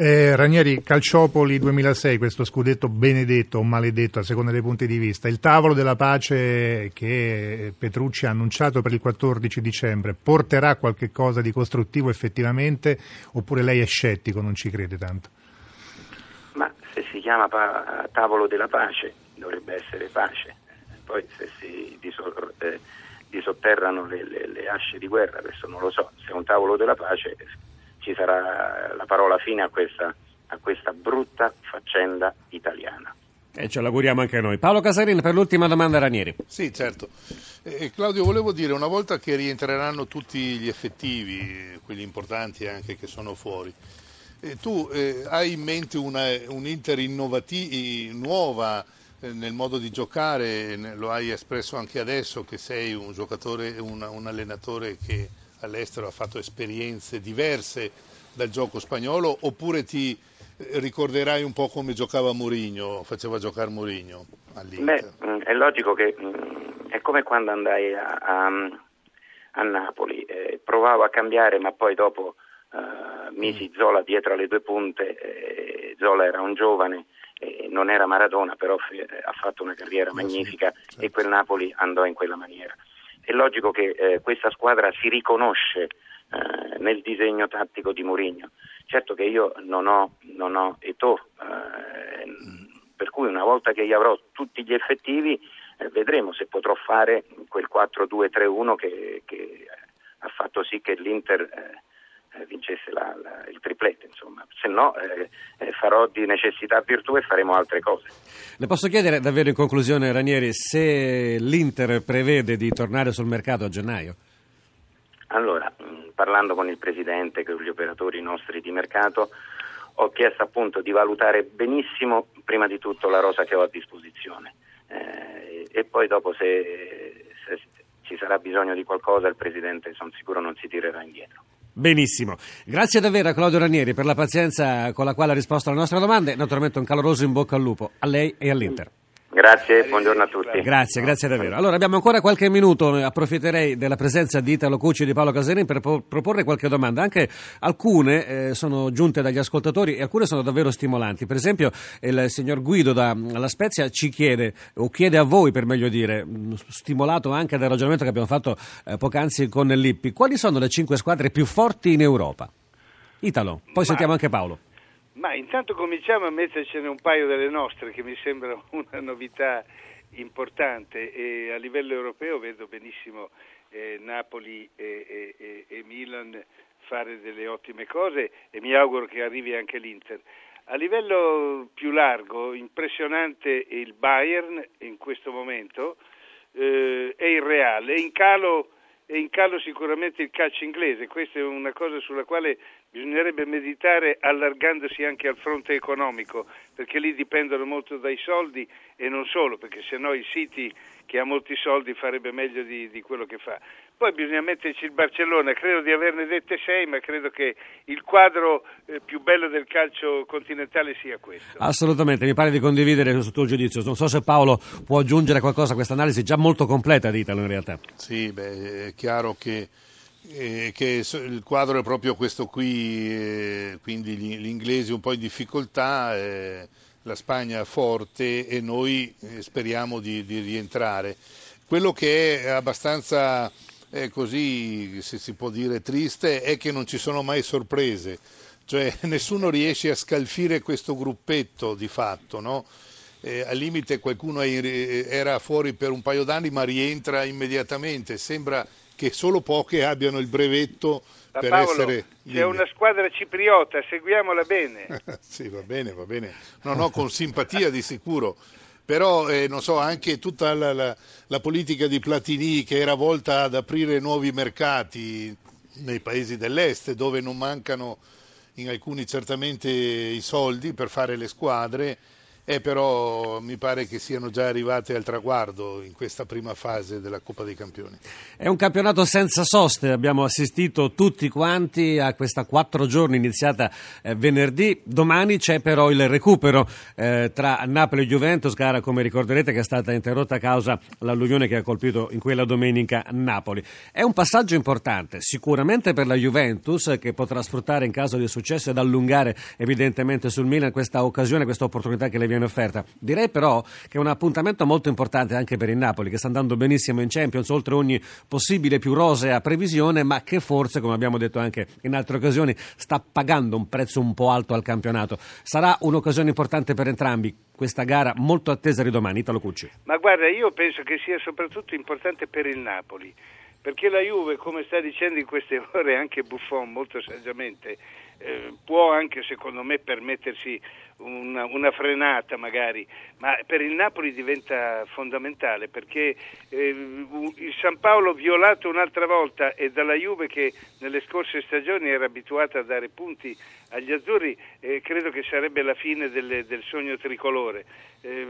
Ranieri, Calciopoli 2006, questo scudetto benedetto o maledetto a seconda dei punti di vista, il tavolo della pace che Petrucci ha annunciato per il 14 dicembre porterà qualche cosa di costruttivo effettivamente, oppure lei è scettico, non ci crede tanto? Ma se si chiama tavolo della pace dovrebbe essere pace, poi se si disotterrano le asce di guerra, questo non lo so. Se è un tavolo della pace ci sarà la parola fine a questa brutta faccenda italiana. E ce l'auguriamo anche noi. Paolo Casarin per l'ultima domanda, Ranieri. Sì, certo. Claudio, volevo dire, una volta che rientreranno tutti gli effettivi, quelli importanti anche che sono fuori, tu hai in mente un Inter nuova nel modo di giocare, lo hai espresso anche adesso che sei un giocatore, un allenatore che all'estero ha fatto esperienze diverse dal gioco spagnolo, oppure ti ricorderai un po' come giocava Mourinho, faceva giocare Mourinho all'Inter? Beh, è logico che è come quando andai a Napoli, provavo a cambiare ma poi dopo misi Zola dietro alle due punte. Zola era un giovane, non era Maradona, però ha fatto una carriera magnifica, sì, certo. E quel Napoli andò in quella maniera. È logico che questa squadra si riconosce nel disegno tattico di Mourinho. Certo che io non ho Eto'o, per cui una volta che gli avrò tutti gli effettivi vedremo se potrò fare quel 4-2-3-1 che ha fatto sì che l'Inter vincesse il triplete, insomma. Se no farò di necessità virtù e faremo altre cose. Le posso chiedere davvero in conclusione, Ranieri, se l'Inter prevede di tornare sul mercato a gennaio? Allora, parlando con il presidente, con gli operatori nostri di mercato, ho chiesto appunto di valutare benissimo prima di tutto la rosa che ho a disposizione, e poi dopo se ci sarà bisogno di qualcosa il presidente, sono sicuro, non si tirerà indietro. Benissimo, grazie davvero a Claudio Ranieri per la pazienza con la quale ha risposto alle nostre domande, naturalmente un caloroso in bocca al lupo a lei e all'Inter. Grazie, buongiorno a tutti. Grazie davvero. Allora abbiamo ancora qualche minuto, approfitterei della presenza di Italo Cucci e di Paolo Casarin per proporre qualche domanda, anche alcune sono giunte dagli ascoltatori e alcune sono davvero stimolanti. Per esempio il signor Guido dalla Spezia ci chiede, o chiede a voi per meglio dire, stimolato anche dal ragionamento che abbiamo fatto poc'anzi con Lippi, quali sono le 5 squadre più forti in Europa? Italo, poi sentiamo anche Paolo. Ma intanto cominciamo a mettercene un paio delle nostre, che mi sembra una novità importante, e a livello europeo vedo benissimo Napoli e Milan fare delle ottime cose e mi auguro che arrivi anche l'Inter. A livello più largo, impressionante il Bayern in questo momento, e il Real, è in calo sicuramente il calcio inglese. Questa è una cosa sulla quale bisognerebbe meditare allargandosi anche al fronte economico, perché lì dipendono molto dai soldi e non solo, perché sennò il City, che ha molti soldi, farebbe meglio di quello che fa. Poi bisogna metterci il Barcellona, credo di averne dette 6, ma credo che il quadro più bello del calcio continentale sia questo. Assolutamente, mi pare di condividere il tuo giudizio. Non so se Paolo può aggiungere qualcosa a questa analisi già molto completa di Italo in realtà. Sì, beh, è chiaro che il quadro è proprio questo qui, quindi gli inglesi un po' in difficoltà, la Spagna forte e noi speriamo di rientrare. Quello che è abbastanza così, se si può dire, triste è che non ci sono mai sorprese, cioè nessuno riesce a scalfire questo gruppetto di fatto, no? Al limite qualcuno era fuori per un paio d'anni ma rientra immediatamente, sembra che solo poche abbiano il brevetto per essere... C'è una squadra cipriota, seguiamola bene. Sì, va bene. No, con simpatia di sicuro. Però, non so, anche tutta la politica di Platini che era volta ad aprire nuovi mercati nei paesi dell'est, dove non mancano in alcuni certamente i soldi per fare le squadre, però mi pare che siano già arrivate al traguardo in questa prima fase della Coppa dei Campioni. È un campionato senza soste, abbiamo assistito tutti quanti a questa 4 giorni iniziata venerdì. Domani c'è però il recupero tra Napoli e Juventus, gara, come ricorderete, che è stata interrotta a causa l'alluvione che ha colpito in quella domenica Napoli. È un passaggio importante sicuramente per la Juventus, che potrà sfruttare in caso di successo ed allungare evidentemente sul Milan questa occasione, questa opportunità che le viene offerta. Direi però che è un appuntamento molto importante anche per il Napoli, che sta andando benissimo in Champions, oltre ogni possibile più rosea previsione, ma che forse, come abbiamo detto anche in altre occasioni, sta pagando un prezzo un po' alto al campionato. Sarà un'occasione importante per entrambi questa gara molto attesa di domani. Italo Cucci. Ma guarda, io penso che sia soprattutto importante per il Napoli, perché la Juve, come sta dicendo in queste ore anche Buffon molto saggiamente, può anche secondo me permettersi una frenata magari, ma per il Napoli diventa fondamentale, perché il San Paolo violato un'altra volta e dalla Juve, che nelle scorse stagioni era abituata a dare punti agli azzurri, credo che sarebbe la fine del sogno tricolore.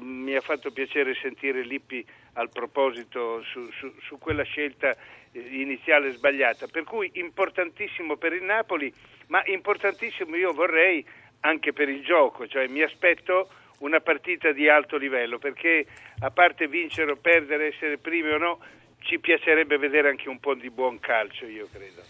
Mi ha fatto piacere sentire Lippi al proposito su quella scelta iniziale sbagliata, per cui importantissimo per il Napoli, ma importantissimo io vorrei anche per il gioco, cioè mi aspetto una partita di alto livello, perché a parte vincere o perdere, essere primi o no, ci piacerebbe vedere anche un po' di buon calcio, io credo.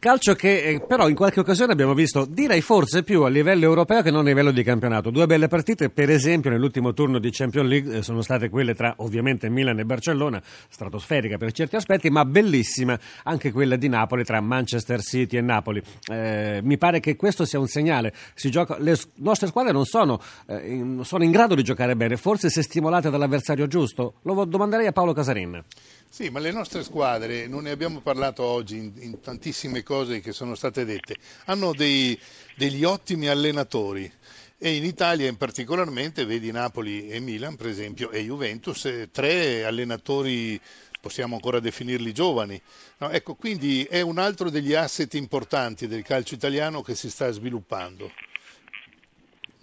Calcio che però in qualche occasione abbiamo visto, direi forse più a livello europeo che non a livello di campionato. Due belle partite, per esempio, nell'ultimo turno di Champions League sono state quelle tra ovviamente Milan e Barcellona, stratosferica per certi aspetti, ma bellissima anche quella di Napoli tra Manchester City e Napoli. Mi pare che questo sia un segnale. Le nostre squadre non sono in grado di giocare bene, forse se stimolate dall'avversario giusto. Lo domanderei a Paolo Casarin. Sì, ma le nostre squadre, non ne abbiamo parlato oggi in tantissime cose che sono state dette, hanno degli ottimi allenatori, e in Italia in particolarmente, vedi Napoli e Milan per esempio e Juventus, 3 allenatori possiamo ancora definirli giovani, no? Ecco, quindi è un altro degli asset importanti del calcio italiano che si sta sviluppando.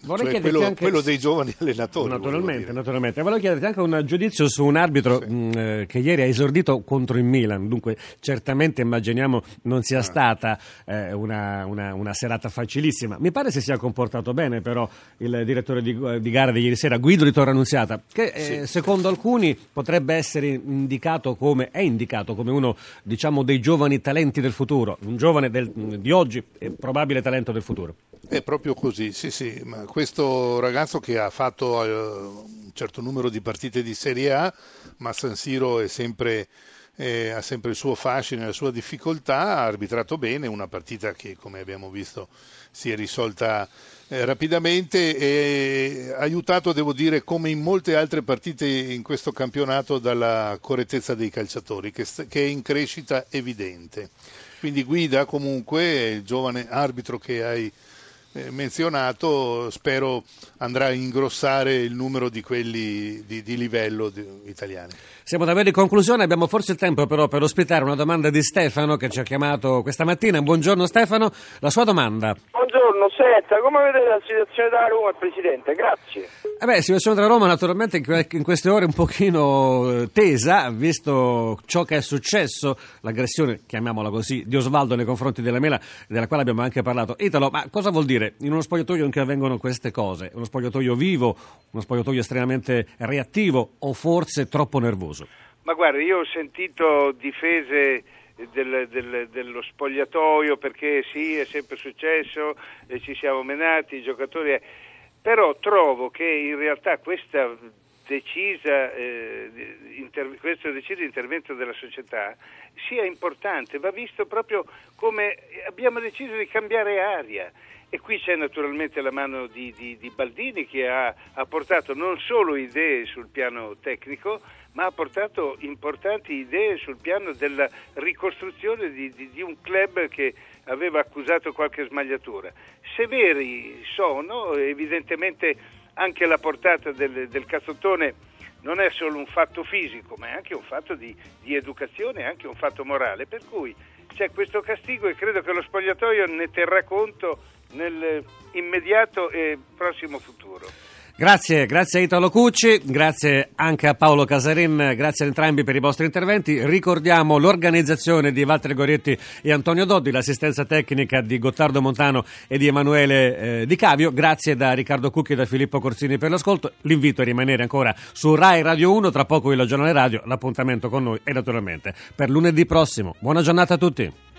Cioè quello dei giovani allenatori. Naturalmente. Volevo chiederti anche un giudizio su un arbitro che ieri ha esordito contro il Milan, dunque certamente immaginiamo non sia stata una serata facilissima. Mi pare si sia comportato bene però il direttore di gara di ieri sera, Guida di Torra Annunziata, che secondo alcuni potrebbe essere indicato come uno, diciamo, dei giovani talenti del futuro, un giovane di oggi e probabile talento del futuro. È proprio così, sì, ma questo ragazzo che ha fatto un certo numero di partite di Serie A, ma San Siro ha sempre il suo fascino e la sua difficoltà, ha arbitrato bene una partita che, come abbiamo visto, si è risolta rapidamente, e aiutato, devo dire, come in molte altre partite in questo campionato, dalla correttezza dei calciatori, che è in crescita evidente. Quindi Guida, comunque, il giovane arbitro che hai menzionato, spero andrà a ingrossare il numero di quelli di livello italiani. Siamo davvero in conclusione, abbiamo forse il tempo però per ospitare una domanda di Stefano, che ci ha chiamato questa mattina. Buongiorno Stefano, la sua domanda. Buongiorno, senta, come vedete la situazione della Roma, il Presidente? Grazie. Situazione della Roma naturalmente in queste ore un pochino tesa, visto ciò che è successo, l'aggressione, chiamiamola così, di Osvaldo nei confronti della Mela, della quale abbiamo anche parlato. Italo, ma cosa vuol dire in uno spogliatoio in cui avvengono queste cose? Uno spogliatoio vivo, uno spogliatoio estremamente reattivo o forse troppo nervoso? Ma guarda, io ho sentito difese dello spogliatoio, perché sì, è sempre successo, ci siamo menati, i giocatori, però trovo che in realtà questo deciso intervento della società sia importante, va visto proprio come abbiamo deciso di cambiare aria. E qui c'è naturalmente la mano di Baldini, che ha portato non solo idee sul piano tecnico, ma ha portato importanti idee sul piano della ricostruzione di un club che aveva accusato qualche smagliatura. Severi sono, evidentemente anche la portata del cazzottone non è solo un fatto fisico, ma è anche un fatto di educazione, è anche un fatto morale, per cui c'è questo castigo e credo che lo spogliatoio ne terrà conto nell'immediato e prossimo futuro. Grazie a Italo Cucci, grazie anche a Paolo Casarin, grazie a entrambi per i vostri interventi. Ricordiamo l'organizzazione di Walter Gorietti e Antonio Doddi, l'assistenza tecnica di Gottardo Montano e di Emanuele Di Cavio. Grazie da Riccardo Cucchi e da Filippo Corsini per l'ascolto. L'invito a rimanere ancora su Rai Radio 1, tra poco il Giornale Radio, l'appuntamento con noi e naturalmente per lunedì prossimo. Buona giornata a tutti.